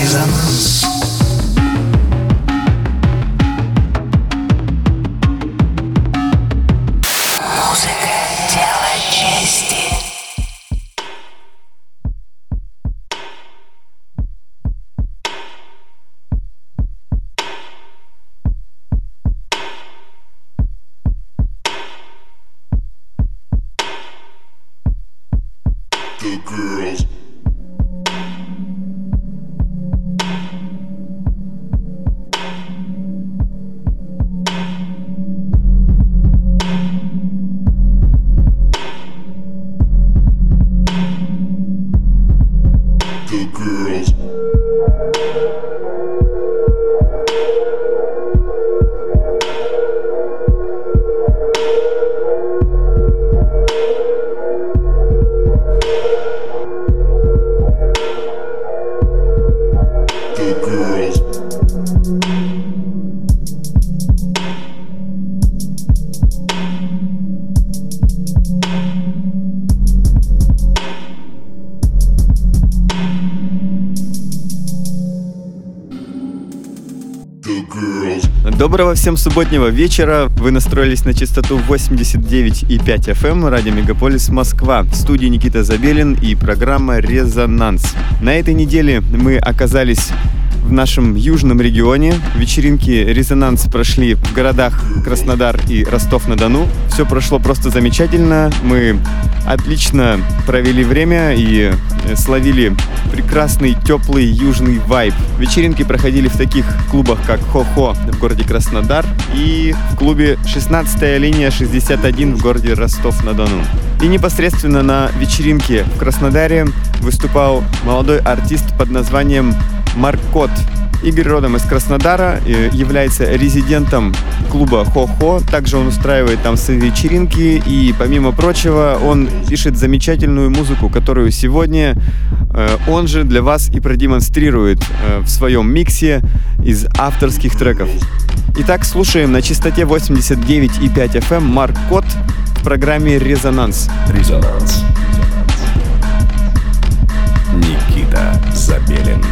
Резонанс. Доброго всем субботнего вечера. Вы настроились на частоту 89,5 FM радио Мегаполис Москва. В студии Никита Забелин и программа «Резонанс». На этой неделе мы оказались в нашем южном регионе. Вечеринки «Резонанс» прошли в городах Краснодар и Ростов-на-Дону. Все прошло просто замечательно. Мы отлично провели время и словили прекрасный, теплый южный вайб. Вечеринки проходили в таких клубах, как Хо-Хо в городе Краснодар и в клубе 16-я линия 61 в городе Ростов-на-Дону. И непосредственно на вечеринке в Краснодаре выступал молодой артист под названием Маркот. Игорь родом из Краснодара, является резидентом клуба Хо-Хо. Также он устраивает там свои вечеринки и, помимо прочего, он пишет замечательную музыку, которую сегодня он же для вас и продемонстрирует в своем миксе из авторских треков. Итак, слушаем на частоте 89,5 FM Маркот в программе «Резонанс». Резонанс. Никита Забелин.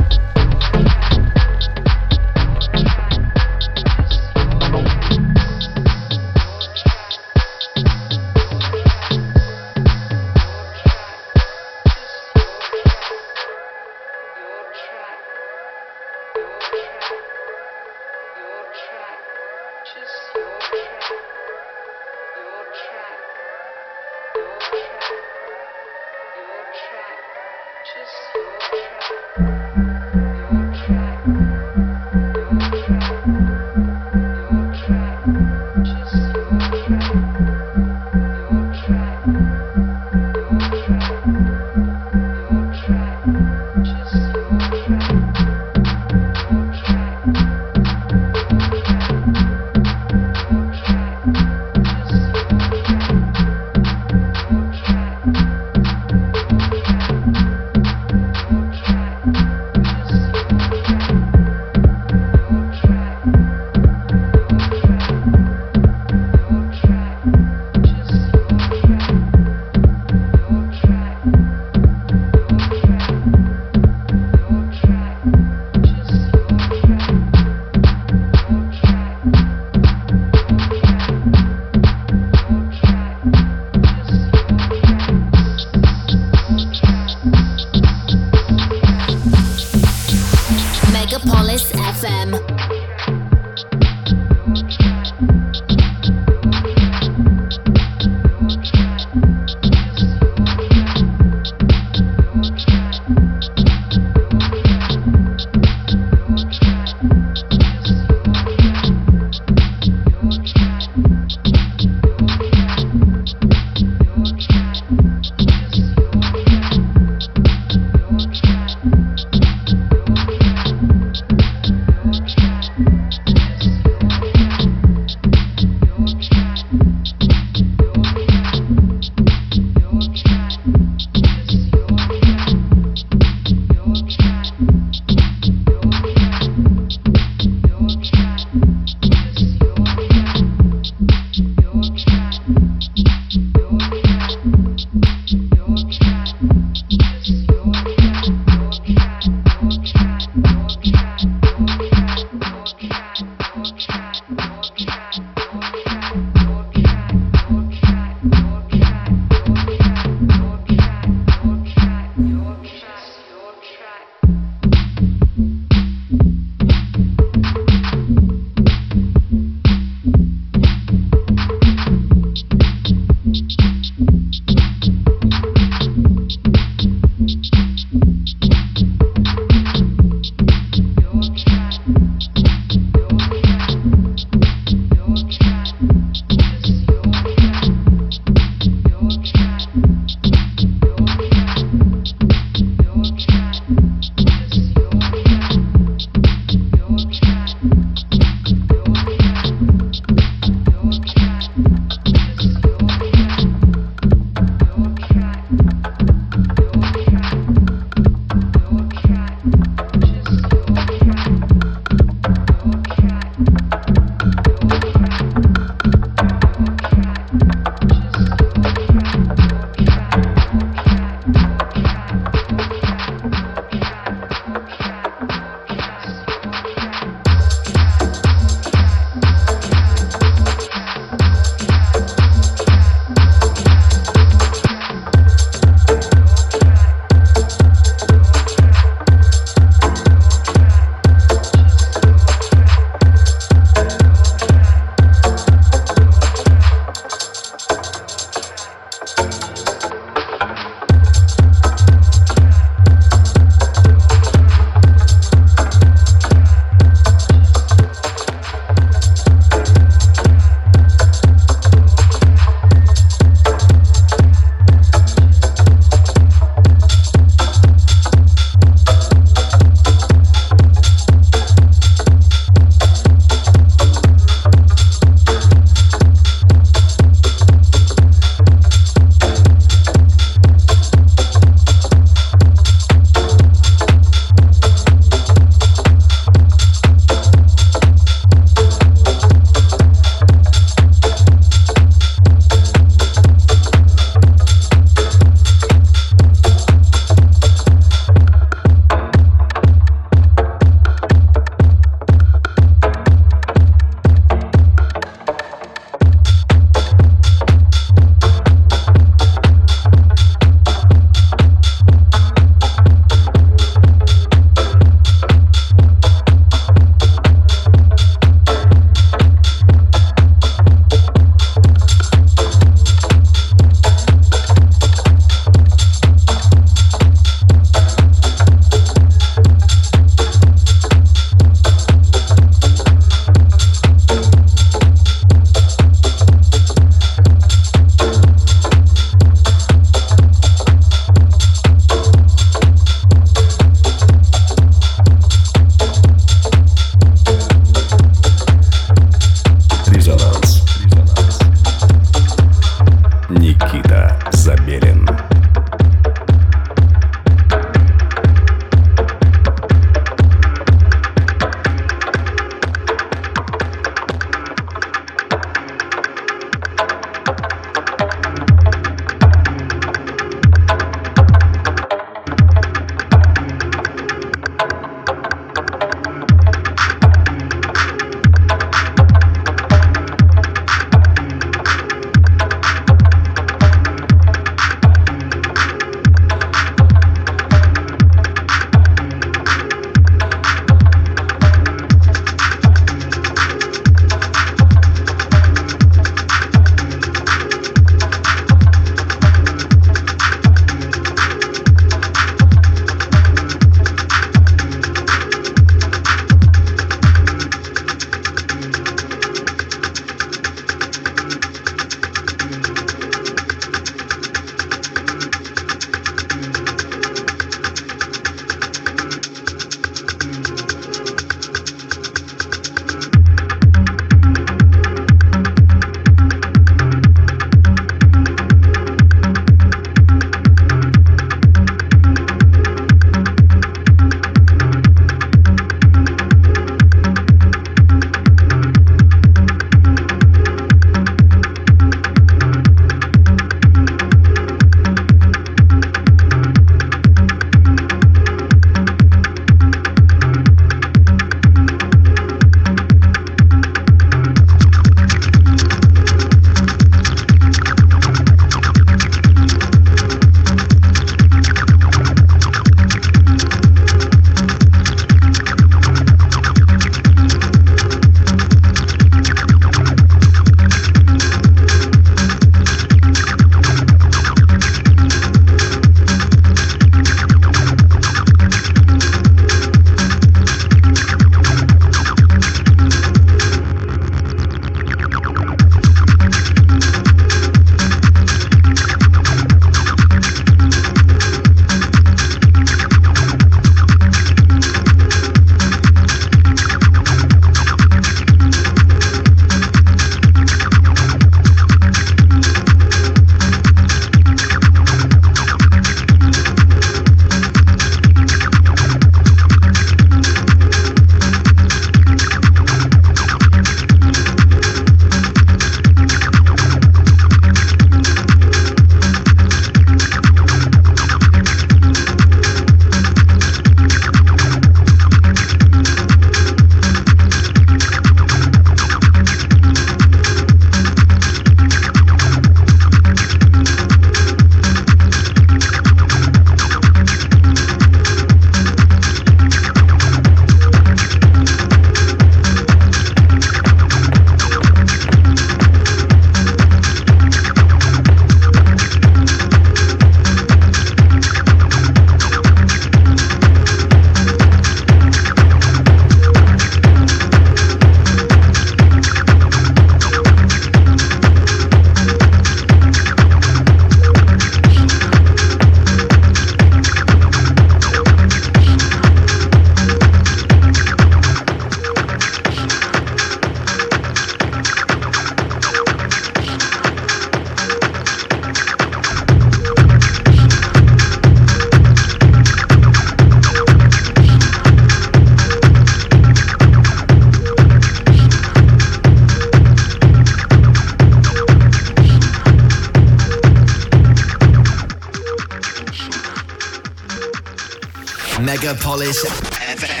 Megapolis FM.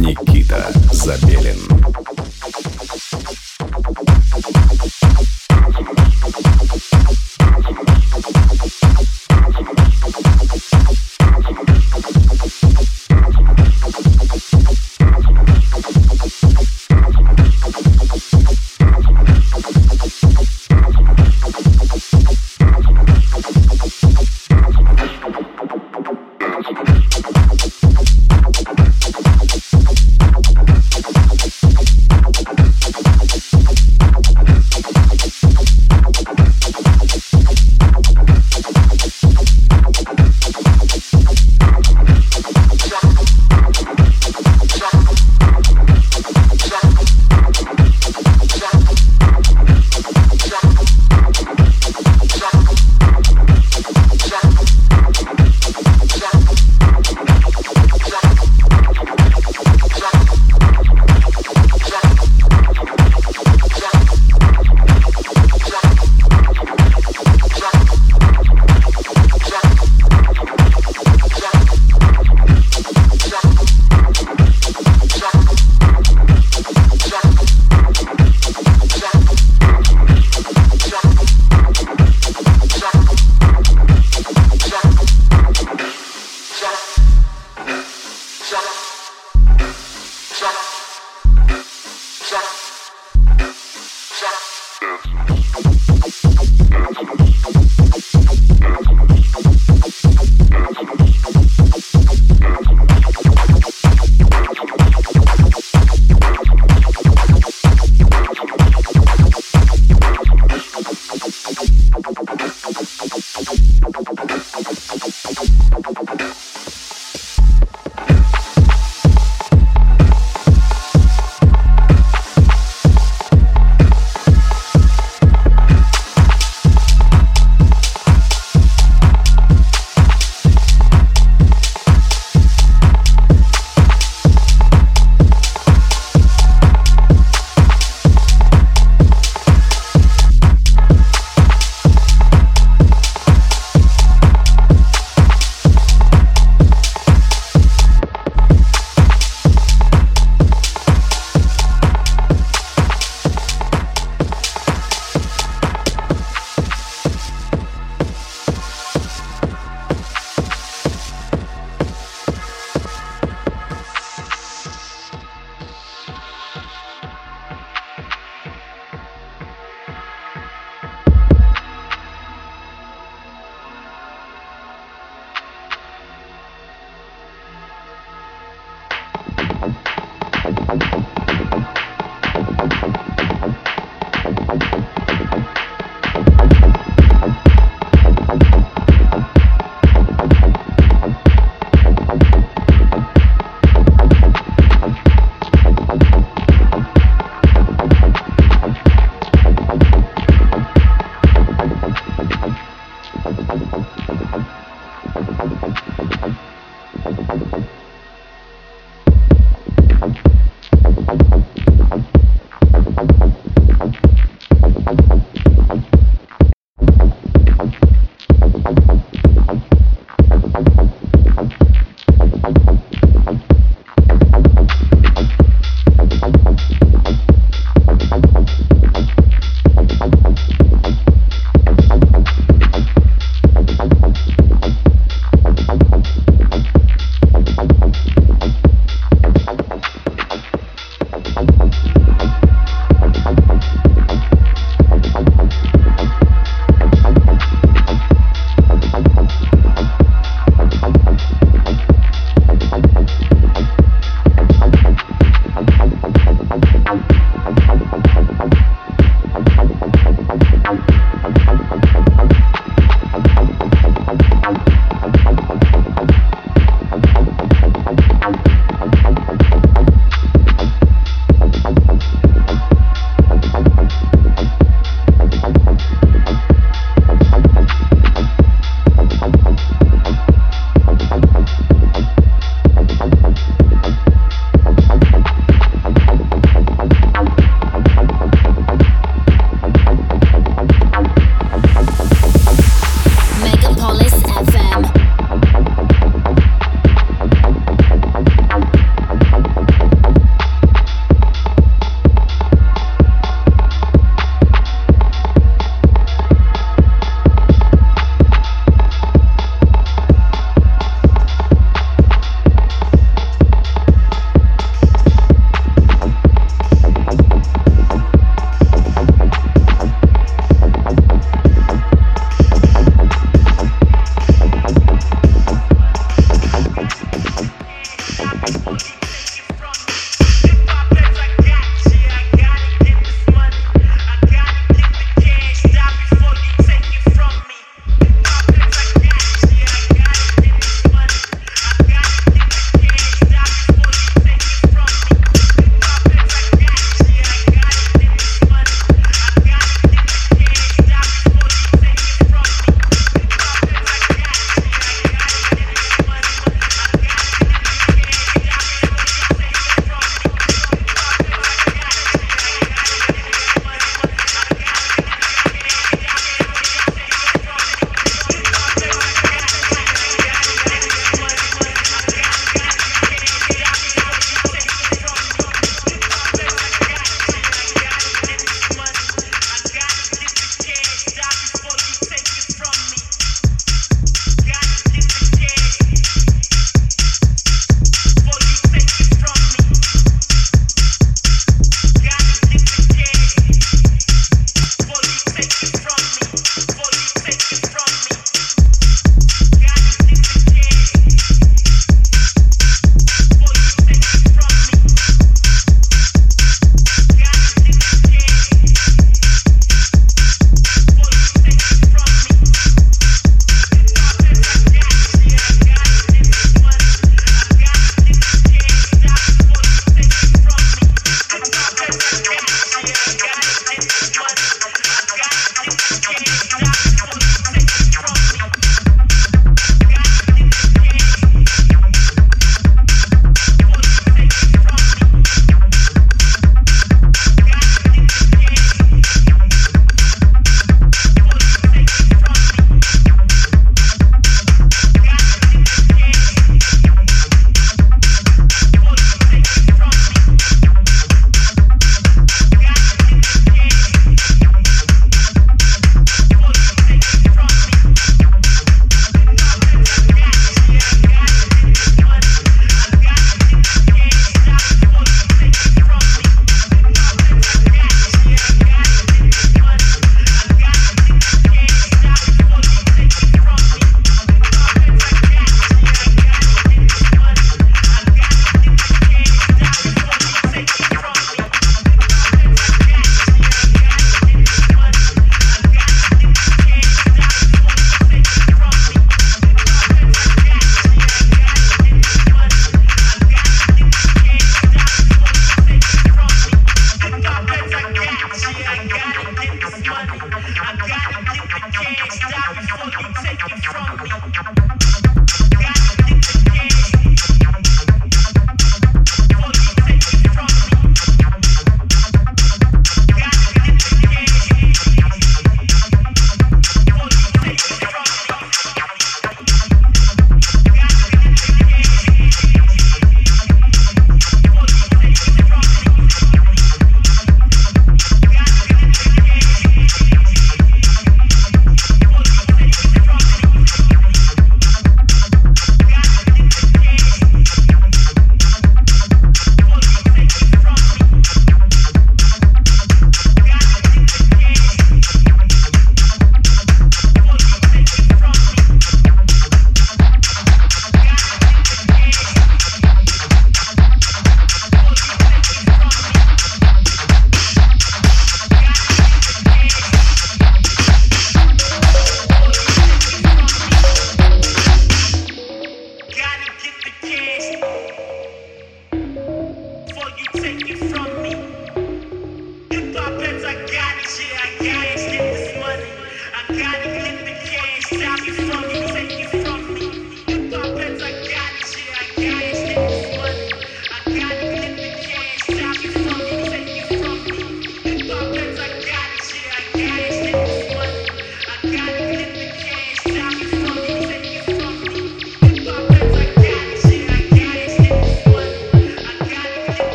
Никита Забелин.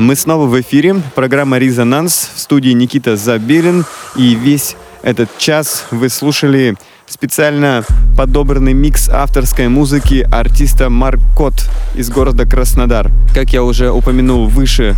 Мы снова в эфире. Программа «Резонанс», в студии Никита Забелин. И весь этот час вы слушали специально подобранный микс авторской музыки артиста Маркот из города Краснодар. Как я уже упомянул выше,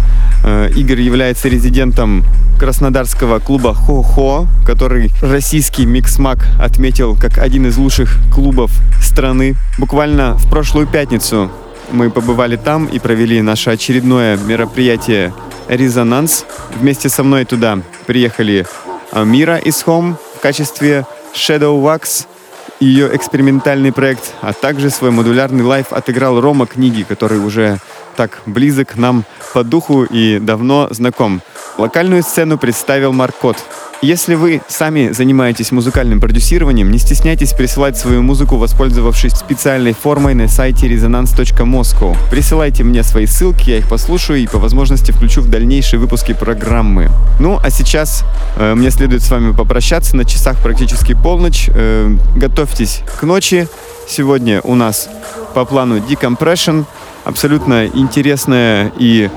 Игорь является резидентом краснодарского клуба «Хо-Хо», который российский Mixmag отметил как один из лучших клубов страны. Буквально в прошлую пятницу мы побывали там и провели наше очередное мероприятие «Резонанс». Вместе со мной туда приехали Мира из Home в качестве Shadow Wax, ее экспериментальный проект, а также свой модулярный лайв отыграл Рома Книги, который уже так близок нам по духу и давно знаком. Локальную сцену представил Маркот. Если вы сами занимаетесь музыкальным продюсированием, не стесняйтесь присылать свою музыку, воспользовавшись специальной формой на сайте resonance.moscow. Присылайте мне свои ссылки, я их послушаю и по возможности включу в дальнейшие выпуски программы. Ну, а сейчас мне следует с вами попрощаться. На часах практически полночь. Готовьтесь к ночи. Сегодня у нас по плану Decompression. Абсолютно интересная и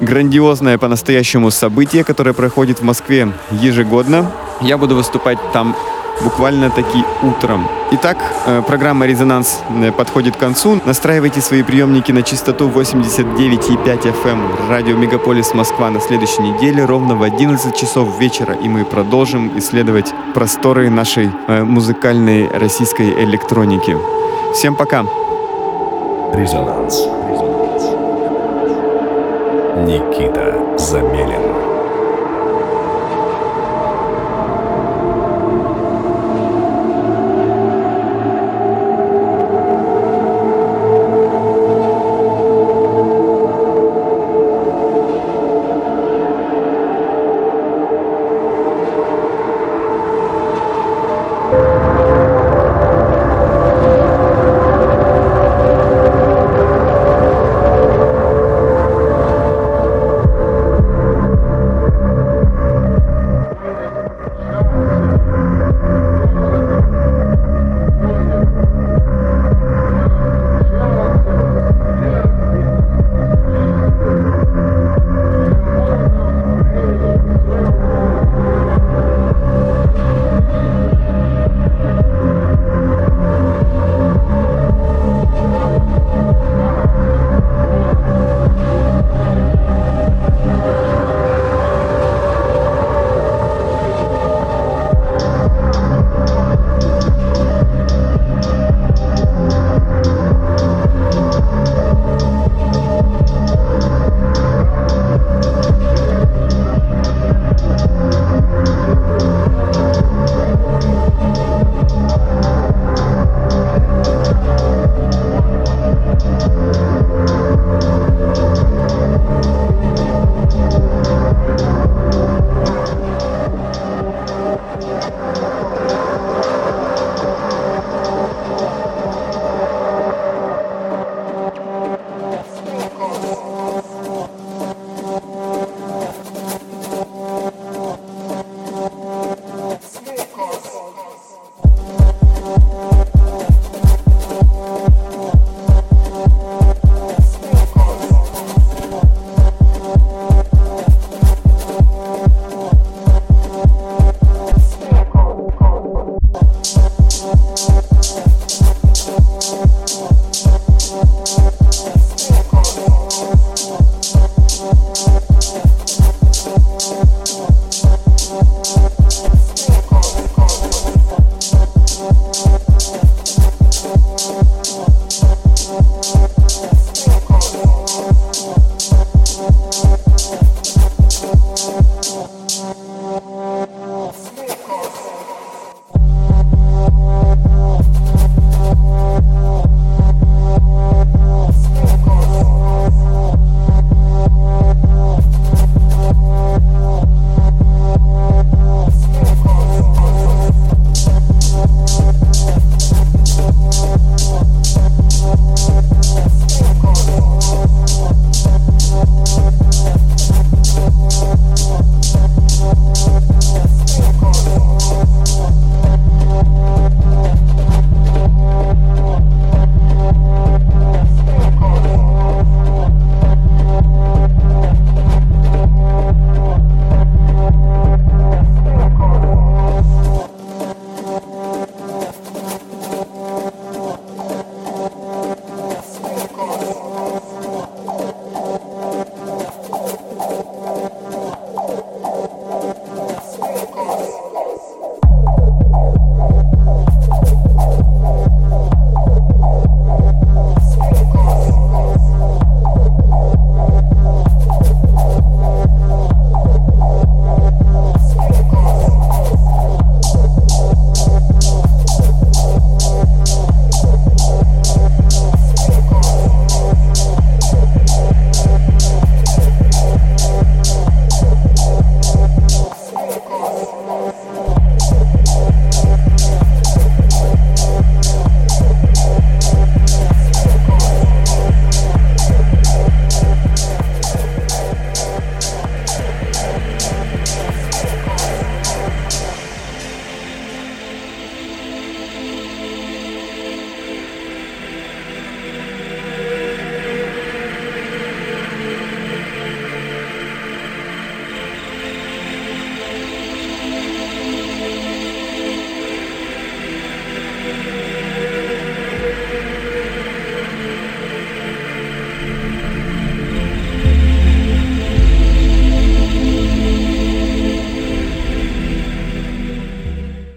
грандиозное по-настоящему событие, которое проходит в Москве ежегодно. Я буду выступать там буквально-таки утром. Итак, программа «Резонанс» подходит к концу. Настраивайте свои приемники на частоту 89,5 FM радио «Мегаполис Москва» на следующей неделе ровно в 11 часов вечера, и мы продолжим исследовать просторы нашей музыкальной российской электроники. Всем пока! «Резонанс». Никита Забелин.